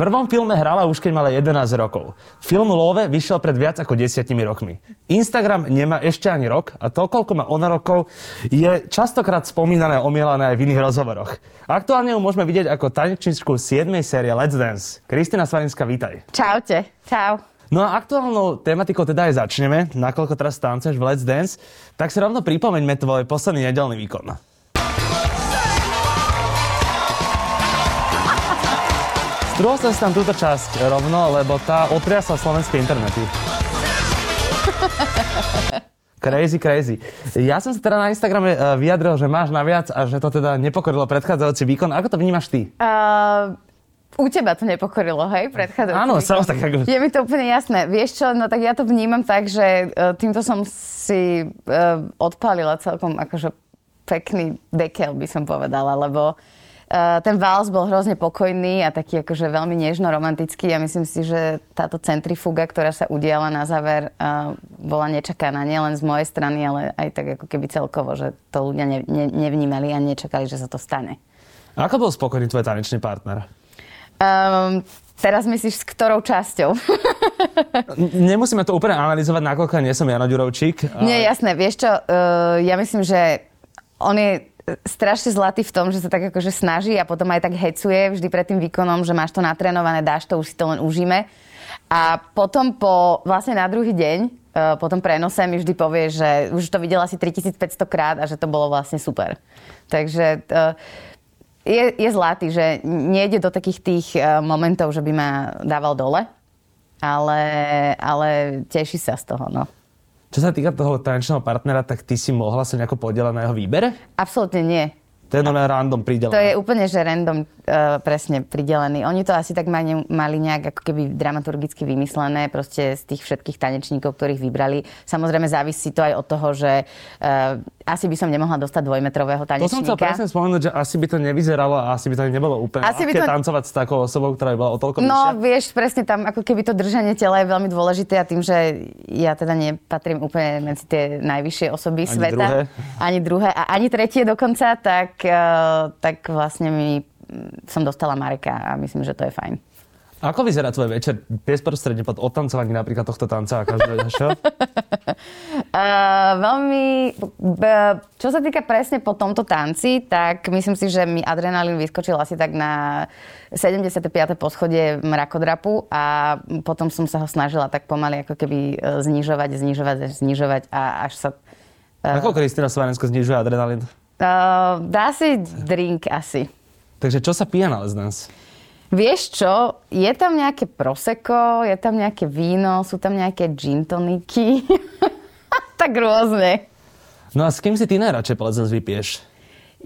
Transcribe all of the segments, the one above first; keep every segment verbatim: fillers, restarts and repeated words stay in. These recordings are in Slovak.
V prvom filme hrala už keď mala jedenásť rokov. Film Love vyšiel pred viac ako desiatimi rokmi. Instagram nemá ešte ani rok a to, koľko má ona rokov, je častokrát spomínané a omielané aj v iných rozhovoroch. Aktuálne ju môžeme vidieť ako tanečničku siedmej série Let's Dance. Kristína Švarinská, vítaj. Čaute. Čau. No a aktuálnou tematikou teda aj začneme. Nakoľko teraz tancuješ v Let's Dance, tak si rovno pripomeňme tvoj posledný nedeľný výkon. Druhol som si tam túto časť rovno, lebo tá otriasla slovenské internety. Crazy, crazy. Ja som sa teda na Instagrame vyjadril, že máš naviac a že to teda nepokorilo predchádzajúci výkon. Ako to vnímaš ty? Uh, u teba to nepokorilo, hej? Predchádzajúci Áno, výkon. Áno, tak ako... Je mi to úplne jasné. Vieš čo, no tak ja to vnímam tak, že týmto som si uh, odpálila celkom akože pekný dekel, by som povedala, lebo Uh, ten vals bol hrozne pokojný a taký akože veľmi nežno-romantický a myslím si, že táto centrifuga, ktorá sa udiala na záver, uh, bola nečakaná nielen z mojej strany, ale aj tak ako keby celkovo, že to ľudia ne, ne, nevnímali a nečakali, že sa to stane. A ako bol spokojný tvoj tanečný partner? Um, teraz myslíš, s ktorou časťou? Nemusíme to úplne analyzovať, nakoľko nie som Jano Ďurovčík. Ale... Nie, jasné. Vieš čo, uh, ja myslím, že on je strašne zlatý v tom, že sa tak akože snaží a potom aj tak hecuje vždy pred tým výkonom, že máš to natrénované, dáš to, už si to len užíme. A potom po, vlastne na druhý deň, po tom prenose mi vždy povie, že už to videla asi tritisícpäťsto krát a že to bolo vlastne super. Takže je, je zlatý, že nejde do takých tých momentov, že by ma dával dole, ale, ale teší sa z toho, no. Čo sa týka toho tanečného partnera, tak ty si mohla sa nejako podieľať na jeho výbere? Absolútne nie. To je normálne random pridelené. To je úplne, že random uh, presne pridelený. Oni to asi tak mali, mali nejak ako keby dramaturgicky vymyslené, proste z tých všetkých tanečníkov, ktorých vybrali. Samozrejme závisí to aj od toho, že uh, asi by som nemohla dostať dvojmetrového tanečníka. To som chcel presne spomenúť, že asi by to nevyzeralo a asi by to nebolo úplne ľahké to... tancovať s takou osobou, ktorá by bola o toľko nižšia. No vieš, presne tam ako keby to držanie tela je veľmi dôležité a tým, že ja teda nepatrím úplne medzi tie najvyššie osoby ani sveta. Druhé. Ani druhé. A ani tretie dokonca, tak, tak vlastne mi som dostala Mareka a myslím, že to je fajn. Ako vyzerá tvoj večer bezprostredne pod odtancovaním napríklad tohto tanca a každého ďalšieho? Uh, veľmi... Čo sa týka presne po tomto tanci, tak myslím si, že mi adrenalín vyskočil asi tak na sedemdesiatom piatom poschodie mrakodrapu a potom som sa ho snažila tak pomaly ako keby znižovať, znižovať, znižovať a až sa... Uh... Ako Kristína Švarinská znižuje adrenalín? Uh, dá si drink asi. Takže čo sa pije na Let's Dance? Vieš čo, je tam nejaké prosecco, je tam nejaké víno, sú tam nejaké gin toniky, tak rôzne. No a s kým si ty najradšej po Let's Dance vypiješ?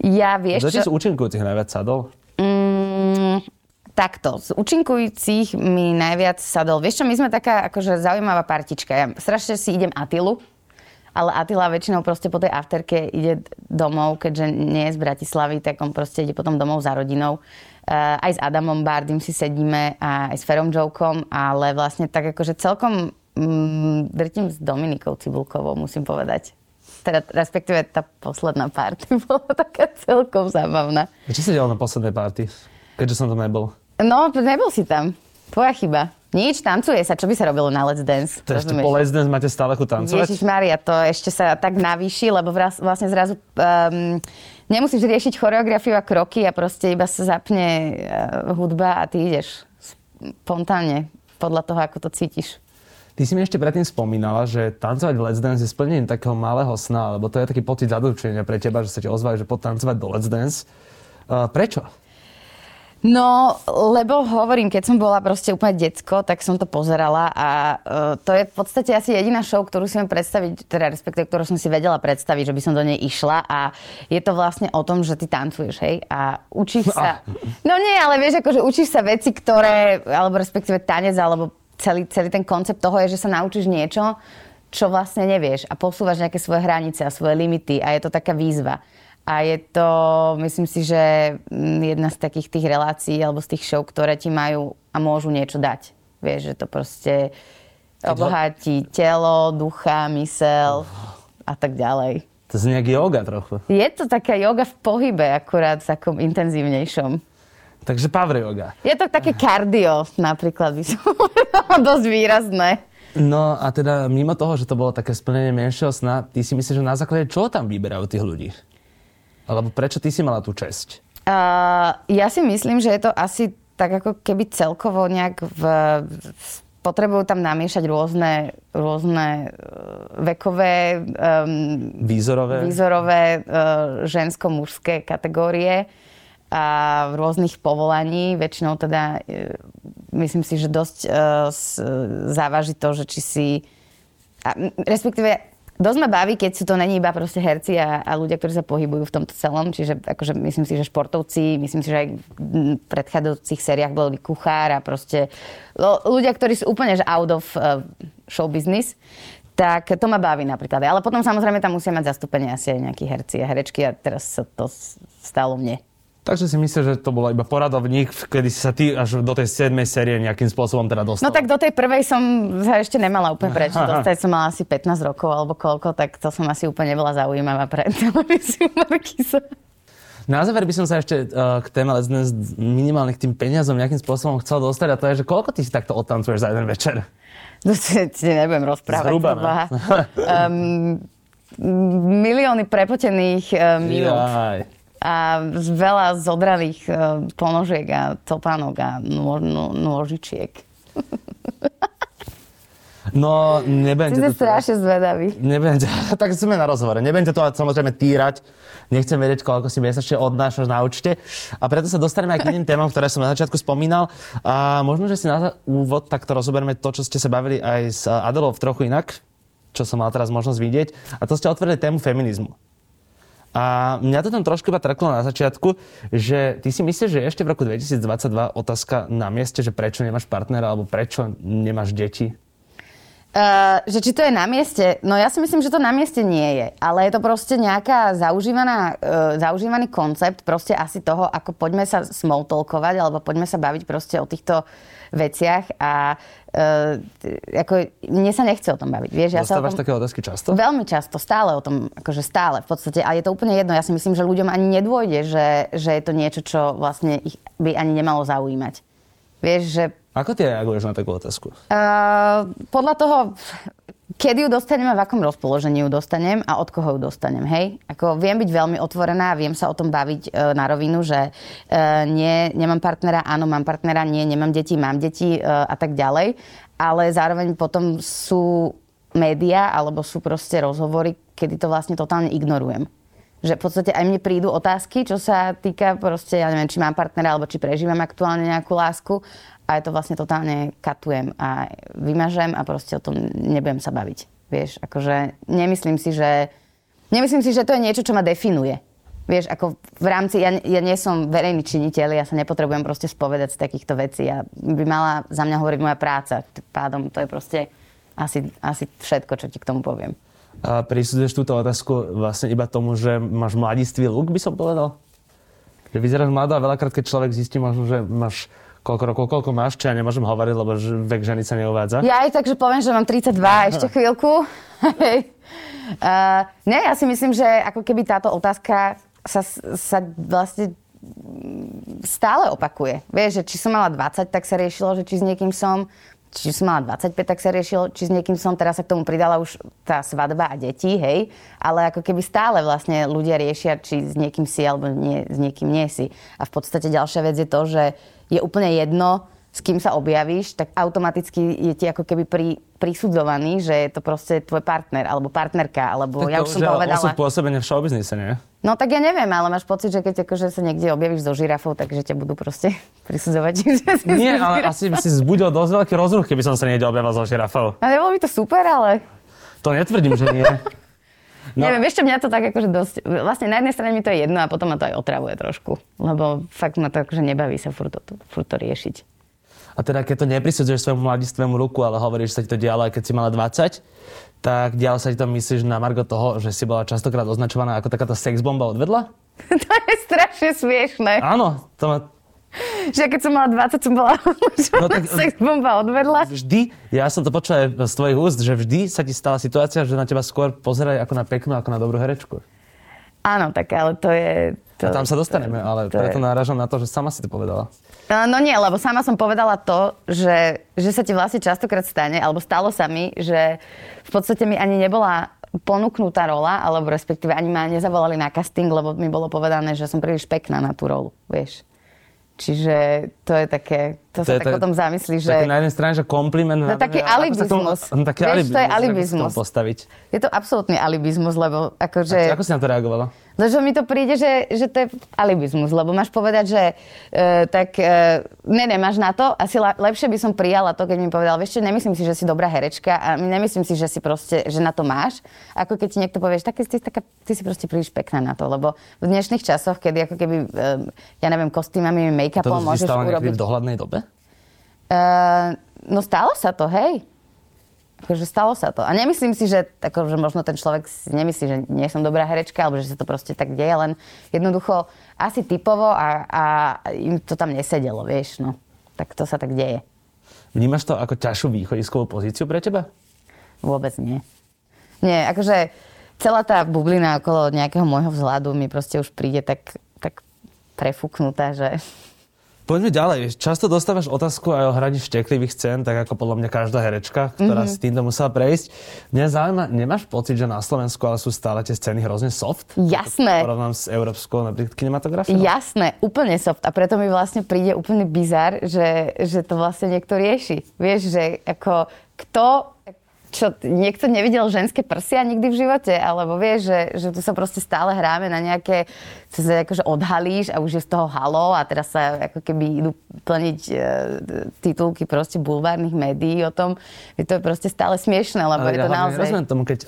Ja vieš Zde čo... Zde si z účinkujúcich najviac sadol? Mm, takto, z účinkujúcich mi najviac sadol. Vieš čo, my sme taká akože zaujímavá partička. Ja strašne si idem Attilu, ale Attila väčšinou proste po tej afterke ide domov, keďže nie je z Bratislavy, tak on proste ide potom domov za rodinou. Uh, aj s Adamom Bardym si sedíme a aj s Ferom Jokom, ale vlastne tak akože celkom mm, drtím s Dominikou Cibulkovou, musím povedať. Teda respektíve tá posledná party bola taká celkom zábavná. Čo si delal na poslednej party? Keďže som tam nebol. No, nebol si tam. Tvoja chyba. Nič, tancuje sa. Čo by sa robilo na Let's Dance? To ešte po Let's Dance máte stále chuť tancovať? Ježišmária, to ešte sa tak navýši, lebo vlastne zrazu um, nemusíš riešiť choreografiu a kroky a proste iba sa zapne uh, hudba a ty ideš spontánne podľa toho, ako to cítiš. Ty si mi ešte predtým spomínala, že tancovať v Let's Dance je splnením takého malého sna, lebo to je taký pocit zadoručenia pre teba, že sa ti ozvajú, že poď tancovať do Let's Dance. Uh, prečo? No, lebo hovorím, keď som bola proste úplne decko, tak som to pozerala a uh, to je v podstate asi jediná show, ktorú si viem predstaviť, teda respektive, ktorú som si vedela predstaviť, že by som do nej išla a je to vlastne o tom, že ty tancuješ, hej? A učíš sa... No nie, ale vieš, akože učíš sa veci, ktoré, alebo respektíve tanec, alebo celý, celý ten koncept toho je, že sa naučíš niečo, čo vlastne nevieš a posúvaš nejaké svoje hranice a svoje limity a je to taká výzva. A je to, myslím si, že jedna z takých tých relácií alebo z tých show, ktoré ti majú a môžu niečo dať. Vieš, že to proste obohatí telo, ducha, myseľ a tak ďalej. To je nejak jóga trochu. Je to taká jóga v pohybe, akurát v takom intenzívnejšom. Takže power jóga. Je to také kardio napríklad, by som povedala, dosť výrazné. No a teda mimo toho, že to bolo také splnenie menšieho sna, ty si myslíš, že na základe čo tam vyberajú tých ľudí? Alebo prečo ty si mala tú česť? Uh, ja si myslím, že je to asi tak ako keby celkovo nejak v... v potrebujú tam namiešať rôzne, rôzne vekové, um, výzorové, výzorové uh, žensko-mužské kategórie a rôznych povolaní. Väčšinou teda, uh, myslím si, že dosť uh, s, závaží to, že či si... A, respektíve, dosť ma baví, keď sú to není iba proste herci a, a ľudia, ktorí sa pohybujú v tomto celom. Čiže akože, myslím si, že športovci, myslím si, že aj v predchádzajúcich sériách boli kuchár a proste... ľudia, ktorí sú úplne že out of uh, show business, tak to ma baví napríklad. Ale potom samozrejme tam musia mať zastúpenie asi aj nejakí herci a herečky a teraz sa to stalo mne. Takže si myslím, že to bolo iba poradovník, kedy si sa ty až do tej siedmej série nejakým spôsobom teda dostala. No tak do tej prvej som sa ešte nemala úplne prečo dostať. Som mala asi pätnásť rokov alebo koľko, tak to som asi úplne nebola zaujímavá pre televíziu Markíza. Na záver by som sa ešte uh, k téme Let's Dance minimálne k tým peniazom nejakým spôsobom chcel dostať a to je, že koľko ty si takto odtancuješ za jeden večer? No ti nebudem rozprávať. Zhruba, ne? um, Milióny prepotených uh, minút. Jaj. A veľa zodraných uh, ponožiek a topánok a nô, nô, nôžičiek. No, nebudem ťa... Ty si strašne zvedavý. Nebudem ťa... Tak sme na rozhovore. Nebudem ťa to samozrejme týrať. Nechcem vedieť, koľko si mesačne odnášaš na účte. A preto sa dostaneme aj k iným témam, ktoré som na začiatku spomínal. A možno, že si na úvod takto rozoberieme to, čo ste sa bavili aj s Adelou trochu inak, čo som mal teraz možnosť vidieť. A to ste otvorili tému feminizmu. A mňa to tam trošku iba trklo na začiatku, že ty si myslíš, že ešte v roku dvetisícdvadsaťdva otázka na mieste, že prečo nemáš partnera alebo prečo nemáš deti? Uh, že či to je na mieste? No ja si myslím, že to na mieste nie je, ale je to proste nejaká zaužívaná, uh, zaužívaný koncept proste asi toho, ako poďme sa smalltalkovať, alebo poďme sa baviť proste o týchto veciach a uh, ako, mne sa nechce o tom baviť. Vieš, ja sa o tom, také otázky často? Veľmi často, stále o tom, akože stále v podstate, ale je to úplne jedno, ja si myslím, že ľuďom ani nedôjde, že, že je to niečo, čo vlastne ich by ani nemalo zaujímať. Vieš, že ako ty reaguješ na takú otázku? Uh, podľa toho, kedy ju dostanem a v akom rozpoložení ju dostanem a od koho ju dostanem, hej? Ako viem byť veľmi otvorená, viem sa o tom baviť uh, na rovinu, že uh, nie, nemám partnera, áno, mám partnera, nie, nemám deti, mám deti uh, a tak ďalej. Ale zároveň potom sú médiá alebo sú proste rozhovory, kedy to vlastne totálne ignorujem. Že v podstate aj mne prídu otázky, čo sa týka proste, ja neviem, či mám partnera alebo či prežívam aktuálne nejakú lásku. A to vlastne totálne katujem a vymažem a proste o tom nebudem sa baviť. Vieš, akože nemyslím si, že... Nemyslím si, že to je niečo, čo ma definuje. Vieš, ako v rámci... Ja, ja nie som verejný činiteľ, ja sa nepotrebujem proste spovedať z takýchto vecí a by mala za mňa hovoriť moja práca. Pádom to je proste asi, asi všetko, čo ti k tomu poviem. A prisúdeš túto otázku vlastne iba tomu, že máš mladistvý look, by som povedal? Že vyzeráš mladá a veľakrát, keď človek zistí možno, že máš... Koľko rokov, koľko máš? Či ja nemôžem hovoriť, lebo vek ženy sa neuvádza. Ja aj tak, že poviem, že mám tridsaťdva, ešte chvíľku. uh, nie, ja si myslím, že ako keby táto otázka sa, sa vlastne stále opakuje. Vieš, že či som mala dvadsať, tak sa riešilo, že či s niekým som... Či som mala dvadsaťpäť, tak sa riešilo, či s niekým som... Teraz sa k tomu pridala už tá svadba a deti, hej. Ale ako keby stále vlastne ľudia riešia, či s niekým si alebo nie, s niekým nie si. A v podstate ďalšia vec je to, že je úplne jedno, s kým sa objavíš, tak automaticky je ti ako keby pri, prisudzovaný, že je to proste tvoj partner, alebo partnerka, alebo tak ja už som povedala... Tak to už je osud pôsobenia v showbiznise, nie? No tak ja neviem, ale máš pocit, že keď akože sa niekde objavíš so žirafou, takže ťa budú proste prisudzovať. Nie, ale asi by si zbudil dosť veľký rozruch, keby som sa niekde objavil so žirafou. No nebolo by to super, ale... To netvrdím, že nie. No. Neviem, ešte mňa to tak akože dosť... Vlastne na jednej strane mi to je jedno a potom ma to aj otravuje trošku. Lebo fakt ma to akože nebaví sa furt to, furt to riešiť. A teda keď to neprisudzuješ svojmu mladistvému ruku, ale hovoríš, že sa ti to dialo aj keď si mala dvadsať, tak dialo sa ti to, myslíš, na margo toho, že si bola častokrát označovaná ako takáto sexbomba odvedla? To je strašne smiešné. Áno, to ma... Že keď som mala dvadsať, som bola no, tak, sexbomba odvedla. Vždy, ja som to počula z tvojich úst, že vždy sa ti stala situácia, že na teba skôr pozerajú ako na peknú, ako na dobrú herečku. Áno, tak ale to je... To, a tam sa dostaneme, to, ale to preto je... náražam na to, že sama si to povedala. No nie, lebo sama som povedala to, že, že sa ti vlastne častokrát stane, alebo stalo sa mi, že v podstate mi ani nebola ponúknutá rola, alebo respektíve ani ma nezavolali na casting, lebo mi bolo povedané, že som príliš pekná na tú rolu, vieš. Čiže to je také, to, to sa je, tak to, o tom zamyslí, že... Taký na jednej strane, že kompliment... Na, na taký alibizmus. Tomu, na taký vieš, alibizmus, to je alibizmus. Postaviť. Je to absolútny alibizmus, lebo akože... Ako si na to reagovala? Lebo mi to príde, že, že to je alibizmus, lebo máš povedať, že e, tak e, ne, nemáš na to. Asi la, lepšie by som prijala to, keď mi povedal, vieš čo, nemyslím si, že si dobrá herečka a nemyslím si, že si proste, že na to máš. Ako keď ti niekto povie, že ty, taká, ty si proste príliš pekná na to, lebo v dnešných časoch, kedy ako keby, e, ja neviem, kostýmami, make-upom môžeš urobiť... dobe? Uh, no stalo sa to, hej. Takže stalo sa to. A nemyslím si, že, tako, že možno ten človek nemyslí, že nie som dobrá herečka, alebo že sa to proste tak deje, len jednoducho asi typovo a, a im to tam nesedelo, vieš, no. Tak to sa tak deje. Vnímaš to ako ťažšiu východiskovú pozíciu pre teba? Vôbec nie. Nie, akože celá tá bublina okolo nejakého môjho vzhľadu mi proste už príde tak, tak prefúknutá, že... Poďme ďalej. Často dostávaš otázku aj o hraní šteklivých scén, tak ako podľa mňa každá herečka, ktorá mm-hmm. si týmto musela prejsť. Mňa zaujíma, nemáš pocit, že na Slovensku ale sú stále tie scény hrozne soft? Jasné. Porovnám s európskou napríklad kinematografiou. Jasné, úplne soft. A preto mi vlastne príde úplný bizar, že, že to vlastne niekto rieši. Vieš, že ako kto... Čo, niekto nevidel ženské prsia nikdy v živote, alebo vieš, že, že tu sa proste stále hráme na nejaké, čo sa akože odhalíš a už je z toho halo a teraz sa ako keby idú plniť e, titulky proste bulvárnych médií o tom. Je to proste stále smiešné, lebo ale je to ja naozaj... Rozumiem tomu, keď uh,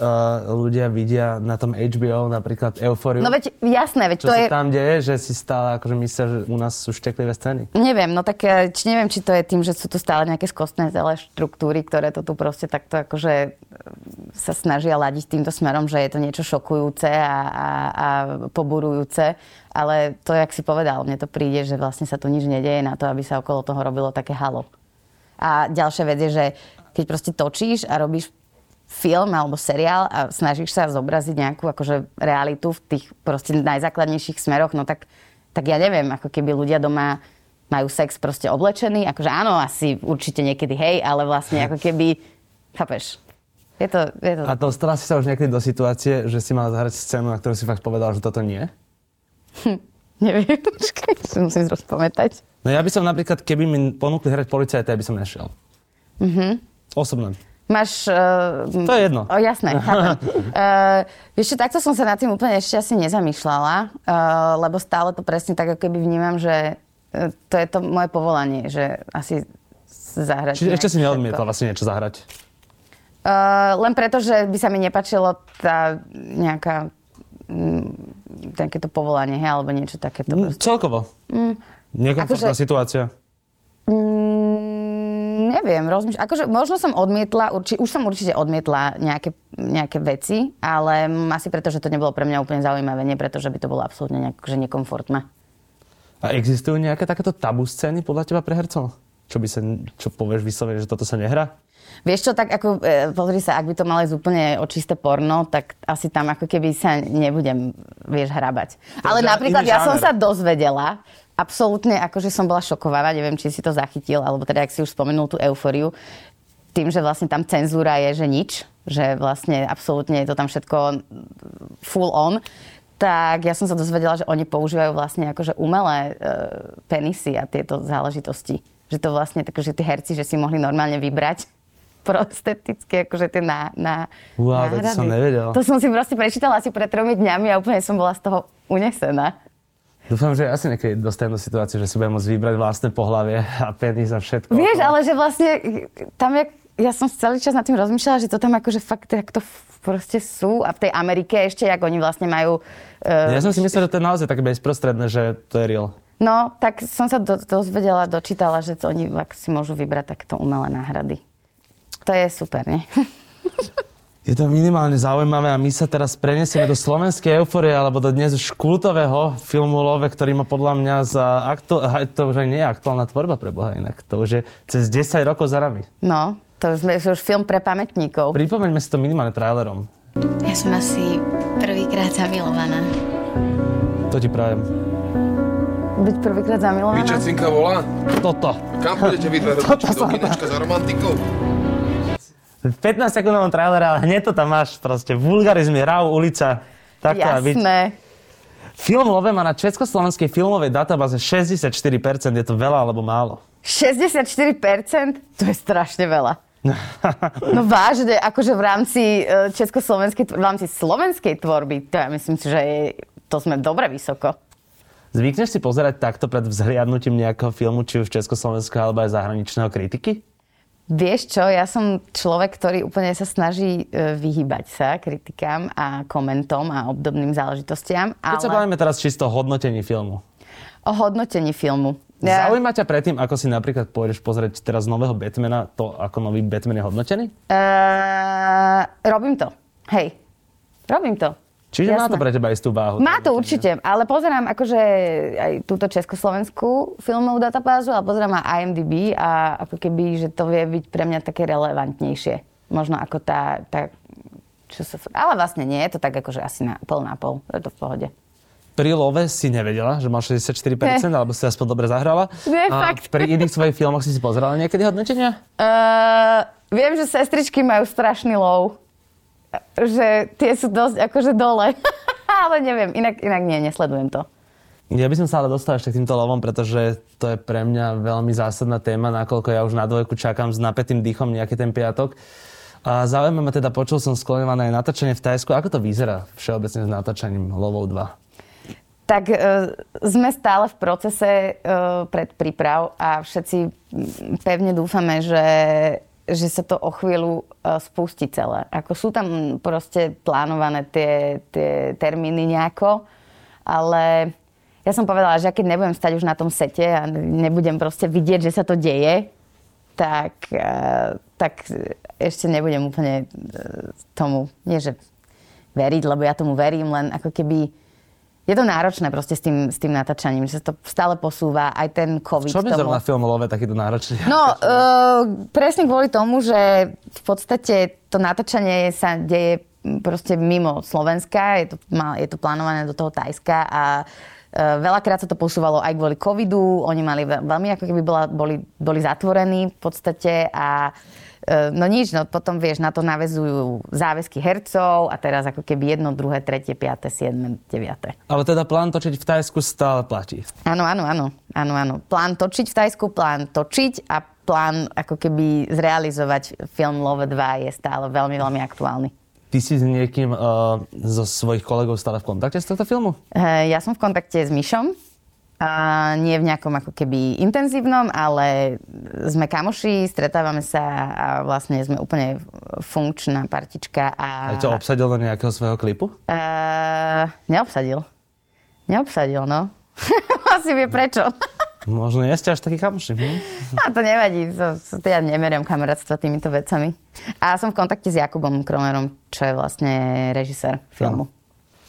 ľudia vidia na tom há bé ó napríklad Euphoriu. No veď jasné, veď to je... Čo sa tam deje, že si stále akože myslia, že u nás sú šteklivé scény? Neviem, no tak či neviem, či to je tým, že sú tu stále nejaké skostné celé štruktúry, ktoré to tu proste takto akože sa snažia ladiť týmto smerom, že je to niečo šokujúce a, a, a poburujúce, ale to, jak si povedal, mne to príde, že vlastne sa tu nič nedeje na to, aby sa okolo toho robilo také halo. A ďalšia vec je, že keď proste točíš a robíš film alebo seriál a snažíš sa zobraziť nejakú akože realitu v tých proste najzákladnejších smeroch, no tak, tak ja neviem, ako keby ľudia doma majú sex proste oblečený, akože áno, asi určite niekedy hej, ale vlastne ako keby, chápeš, je to, je to... A dostala si sa už niekedy do situácie, že si mala zahrať scénu, na ktorú si fakt povedala, že toto nie? Hm, neviem, počkaj, si musím rozpamätať. No ja by som napríklad, keby mi ponúkli hrať policajta, ja by som nešiel. Mhm. Osobne. Máš... Uh, to je jedno. O, jasné, chápem. uh, vieš čo, takto som sa nad tým úplne ešte asi nezamýšľala, uh, lebo stále to presne tak, ako keby vnímam, že uh, to je to moje povolanie, že asi zahrať... Čiže ešte si neodmietla vlastne niečo zahrať? Uh, len preto, že by sa mi nepáčilo tá nejaká m, takéto povolanie, he, alebo niečo takéto. Mm, celkovo. Mm. Nekomfortná akože, situácia. Mm, neviem, rozmýšľam. Akože možno som odmietla, urči, už som určite odmietla nejaké, nejaké veci, ale asi preto, že to nebolo pre mňa úplne zaujímavé, nie preto, že by to bolo absolútne nejak, že nekomfortné. A existujú nejaké takéto tabu scény podľa teba pre hercov? Čo by sa, čo povieš vyslovene, že toto sa nehrá? Vieš čo, tak ako, pozri sa, ak by to mali úplne očisté porno, tak asi tam ako keby sa nebudem, vieš, hrabať. To ale napríklad ja som sa dozvedela, absolútne akože som bola šokovaná, neviem, či si to zachytil, alebo teda, ak si už spomenul tú Eufóriu, tým, že vlastne tam cenzúra je, že nič, že vlastne absolútne je to tam všetko full on, tak ja som sa dozvedela, že oni používajú vlastne akože umelé e, penisy a tieto záležitosti. Že to vlastne, takže tí herci, že si mohli normálne vybrať prostetické, akože tie na, na wow, náhrady. Wow, to som nevedel. To som si proste prečítala asi pred tromi dňami a úplne som bola z toho unesená. Dúfam, že asi niekedy dostajem do situácie, že si budem môcť vybrať vlastné pohlavie a penis a všetko. Vieš, ale že vlastne tam je, ja som celý čas nad tým rozmýšľala, že to tam akože fakt takto proste sú a v tej Amerike ešte, jak oni vlastne majú... Uh, ja som si myslela, že to je naozaj také bezprostredné, že to je real. No, tak som sa do, dozvedela, dočítala, že to oni ak si môžu vybrať takto umelé náhrady. To je super, nie? Je to minimálne zaujímavé a my sa teraz prenesieme do slovenskej Euphorie alebo do dnes už kultového filmu Love, ktorý má podľa mňa za aktuálne... To už nie je aktuálna tvorba pre Boha inak. To už je cez desať rokov za rami. No, to je už film pre pamätníkov. Pripomeňme si to minimálne trailerom. Ja som asi prvýkrát zamilovaná. To ti prajem. Byť prvýkrát zamilovaná? Vyčacinka volá? Toto. Kam budete vy dve robiť? Do kinečka za romantikou? V pätnásťsekundovom trailere, ale hneď to tam máš proste. Vulgarizmy, rau, ulica. Takto a byť. Jasné. Film Love má na Československej filmovej databáze šesťdesiatštyri percent. Je to veľa alebo málo? šesťdesiatštyri percent? To je strašne veľa. No vážne, akože v rámci československej, v rámci slovenskej tvorby, to ja myslím si, že je, to sme dobre vysoko. Zvykneš si pozerať takto pred vzhliadnutím nejakého filmu, či už československého alebo aj zahraničného kritiky? Vieš čo, ja som človek, ktorý úplne sa snaží vyhýbať sa kritikám a komentom a obdobným záležitostiam. Ale... Keď sa bavíme teraz čisto o hodnotení filmu. O hodnotení filmu. Ja... Zaujíma ťa predtým, ako si napríklad pôjdeš pozrieť teraz nového Batmana, to, ako nový Batman je hodnotený? Uh, robím to. Hej. Robím to. Čiže Jasné. Má to pre teba istú váhu. Má to určite, ale pozerám akože aj túto československú filmovú databázu a pozerám aj I M D B a ako keby, že to vie byť pre mňa také relevantnejšie. Možno ako tá... tá čo sa, ale vlastne nie, je to tak akože asi na, pol na pol, je to v pohode. Pri Love si nevedela, že mal šesťdesiatštyri percent, ne. Alebo si aspoň dobre zahrala. Ne, a fakt. Pri iných svojich filmoch si si pozerala niekedy hodnotenia? Uh, viem, že sestričky majú strašný lov. Že tie sú dosť akože dole. Ale neviem, inak, inak nie, nesledujem to. Ja by som sa ale dostal ešte k týmto Lovom, pretože to je pre mňa veľmi zásadná téma, nakoľko ja už na dvojku čakám s napätým dýchom nejaký ten piatok. A zaujímavé ma teda, počul som skloňované natáčanie v Tajsku. Ako to vyzerá všeobecne s natáčaním Lovou dva? Tak e, sme stále v procese e, predpríprav a všetci pevne dúfame, že, že sa to o chvíľu e, spustí celé. Ako sú tam proste plánované tie, tie termíny nejako, ale ja som povedala, že ja keď nebudem stať už na tom sete a nebudem proste vidieť, že sa to deje, tak, e, tak ešte nebudem úplne e, tomu, nie že veriť, lebo ja tomu verím, len ako keby... Je to náročné proste s tým, s tým natáčaním, že sa to stále posúva, aj ten COVID. Čo by zrovna film Love takýto náročný? No, uh, presne kvôli tomu, že v podstate to natáčanie sa deje proste mimo Slovenska, je to, je to plánované do toho Tajska a uh, veľakrát sa to posúvalo aj kvôli covidu, oni mali veľmi, ako keby bola, boli, boli zatvorení v podstate a no nič, no potom vieš, na to navezujú záväzky hercov a teraz ako keby jedno, druhé, tretie, piate, siedme, deviate. Ale teda plán točiť v Tajsku stále platí. Áno, áno, áno, áno, áno. Plán točiť v Tajsku, plán točiť a plán ako keby zrealizovať film Love dva je stále veľmi, veľmi aktuálny. Ty si s niekým uh, zo svojich kolegov stále v kontakte z tohto filmu? Uh, ja som v kontakte s Mišom. A nie v nejakom ako keby intenzívnom, ale sme kamoši, stretávame sa a vlastne sme úplne funkčná partička. A, a to obsadil do nejakého svojho klipu? Uh, neobsadil. Neobsadil, no. Asi vie prečo. Možno nie ste až takí kamoši. Hm? A to nevadí, to, to ja nemeriam kamarátstva týmito vecami. A som v kontakte s Jakubom Kromerom, čo je vlastne režisér filmu. No.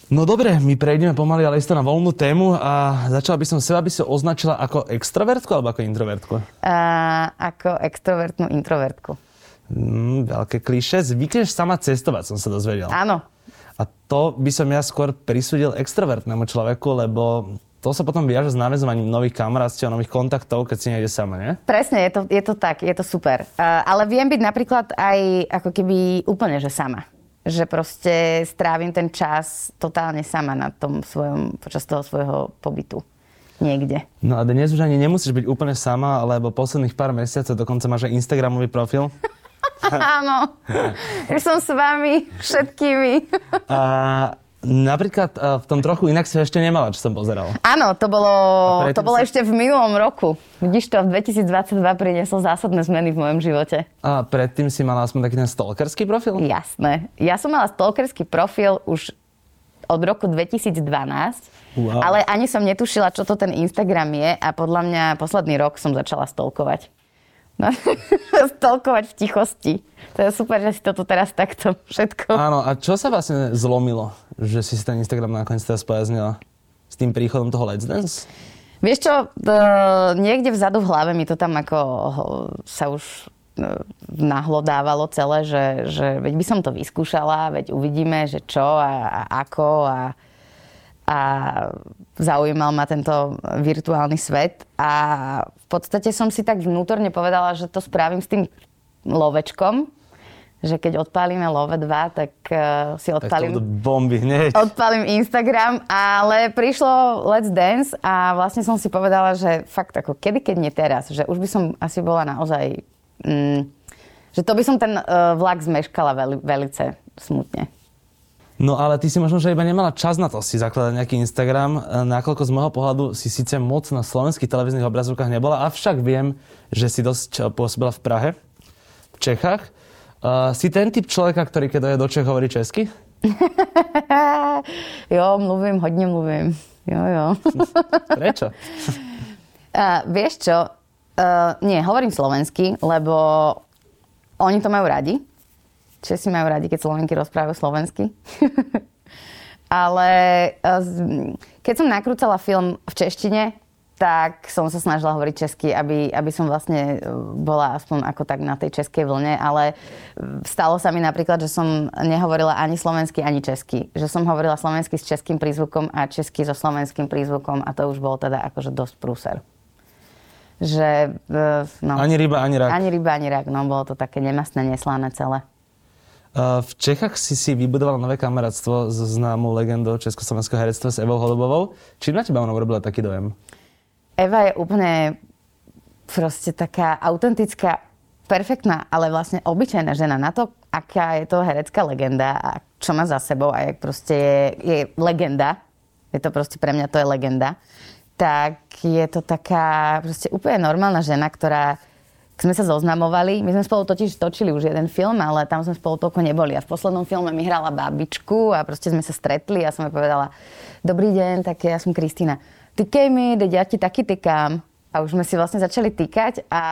No dobre, my prejdeme pomaly, ale isto na voľnú tému a začala by som seba, aby si označila ako extrovertku alebo ako introvertku? Uh, ako extrovertnú introvertku. Mm, veľké klišé. Zvykneš sama cestovať, som sa dozvedel. Áno. A to by som ja skôr prisúdil extrovertnému človeku, lebo to sa potom viaže s naväzovaním nových kamarátstiev, nových kontaktov, keď si nejde sama, nie? Presne, je to, je to tak, je to super. Uh, ale viem byť napríklad aj ako keby úplne, že sama. Že proste strávim ten čas totálne sama na tom svojom, počas toho svojho pobytu niekde. No a dnes už ani nemusíš byť úplne sama, lebo posledných pár mesiacov dokonca máš aj Instagramový profil. Áno, už som s vami všetkými. A napríklad v tom trochu inak si ešte nemala, čo som pozeral. Áno, to bolo, to bolo sa... ešte v minulom roku. Vidíš to, v dvetisícdvadsaťdva priniesol zásadné zmeny v mojom živote. A predtým si mala aspoň taký ten stalkerský profil? Jasné. Ja som mala stalkerský profil už od roku dvetisícdvanásť, wow. Ale ani som netušila, čo to ten Instagram je a podľa mňa posledný rok som začala stalkovať. No, stalkovať v tichosti. To je super, že si to tu teraz takto všetko... Áno, a čo sa vlastne zlomilo, že si ten Instagram nakoniec teraz spojaznila s tým príchodom toho Let's Dance? Vieš čo, niekde vzadu v hlave mi to tam ako sa už nahlodávalo celé, že, že veď by som to vyskúšala, veď uvidíme, že čo a, a ako a, a zaujímal ma tento virtuálny svet a v podstate som si tak vnútorne povedala, že to spravím s tým lovečkom, že keď odpálime Love dva, tak uh, si odpálim, tak to bomby hneď. Odpálim Instagram, ale prišlo Let's Dance a vlastne som si povedala, že fakt ako kedy, keď nie teraz, že už by som asi bola naozaj, mm, že to by som ten uh, vlak zmeškala veli, velice smutne. No ale ty si možno, že iba nemala čas na to si zakladať nejaký Instagram, nakoľko z môjho pohľadu si síce moc na slovenských televíznych obrazovkách nebola, avšak viem, že si dosť pôsobila v Prahe, v Čechách. Uh, si ten typ človeka, ktorý keď je do Čech, hovorí česky? Jo, mluvím, hodne mluvím. Jo, jo. Prečo? Uh, vieš čo? Uh, nie, hovorím slovensky, lebo oni to majú radi. Česi majú radi, keď Slovenky rozprávajú slovensky. Ale uh, keď som nakrúcala film v češtine, tak som sa snažila hovoriť česky, aby, aby som vlastne bola aspoň ako tak na tej českej vlne, ale stalo sa mi napríklad, že som nehovorila ani slovensky, ani česky. Že som hovorila slovensky s českým prízvukom a česky so slovenským prízvukom a to už bolo teda akože dosť prúser. Že, no, ani ryba, ani rak. Ani ryba, ani rak. No, bolo to také nemastné, neslané celé. V Čechách si si vybudovala nové kamarátstvo so známou legendou československého herectva s Evou Holubovou. Čím na teba ona urobila taký dojem? Eva je úplne proste taká autentická, perfektná, ale vlastne obyčajná žena na to, aká je to herecká legenda a čo má za sebou a jak proste je, je legenda, je to proste pre mňa to je legenda, tak je to taká proste úplne normálna žena, ktorá sme sa zoznamovali. My sme spolu totiž točili už jeden film, ale tam sme spolu toľko neboli. A v poslednom filme mi hrala babičku a proste sme sa stretli a som jej povedala: "Dobrý deň, tak ja som Kristína. Tykej mi, deď ja ti taky tykám." A už sme si vlastne začali tykať a,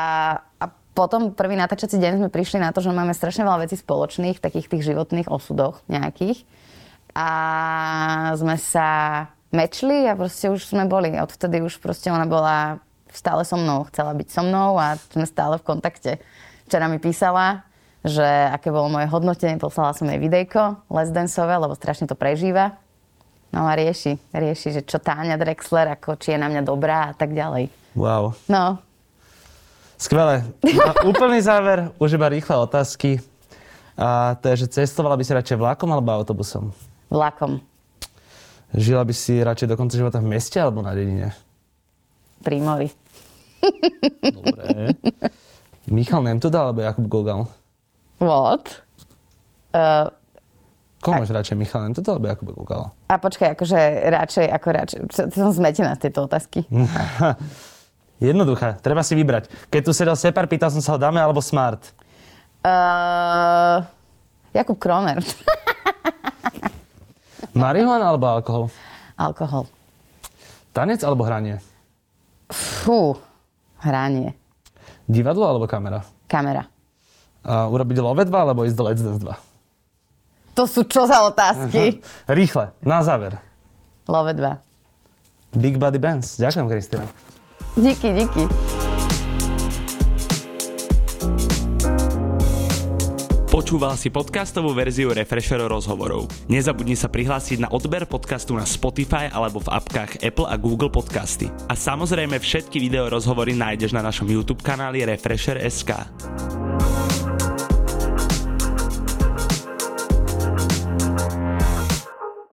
a potom prvý natáčací deň sme prišli na to, že máme strašne veľa vecí spoločných, takých tých životných osudoch nejakých. A sme sa mečli a proste už sme boli. Odvtedy už proste ona bola stále so mnou, chcela byť so mnou a sme stále v kontakte. Včera mi písala, že aké bolo moje hodnotenie, poslala som jej videjko Let's Danceové, lebo strašne to prežíva. No a rieši, rieši, že čo Táňa Drexler, ako či je na mňa dobrá a tak ďalej. Wow. No. Skvelé. Na úplný záver, už iba rýchle otázky. A to je, že cestovala by si radšej vlakom alebo autobusom? Vlakom. Žila by si radšej do konca života v meste alebo na dedine? Pri mori. Dobre. Michal Nemtuda alebo Jakub Gogal? What? Uh... Koho máš radšej, Michal Nemtuda alebo Jakub Gogal? A počkaj, akože radšej, ako radšej. Som zmetená z tejto otázky. Jednoduchá, treba si vybrať. Keď tu sedel Separ, pýtal som sa ho, dáme alebo Smart? Uh, Jakub Kromer. Marihuana alebo alkohol? Alkohol. Tanec alebo hranie? Fú, hranie. Divadlo alebo kamera? Kamera. Uh, urobiť Love dva alebo ísť do Let's Dance dva? To sú čo za otázky? Aha. Rýchle, na záver. Love dva. Big Body Bands. Ďakujem, Kristína. Díky, díky. Počúval si podcastovú verziu Refresher rozhovorov. Nezabudni sa prihlásiť na odber podcastu na Spotify alebo v apkách Apple a Google Podcasty. A samozrejme všetky video rozhovory nájdeš na našom YouTube kanáli Refresher bodka es ká.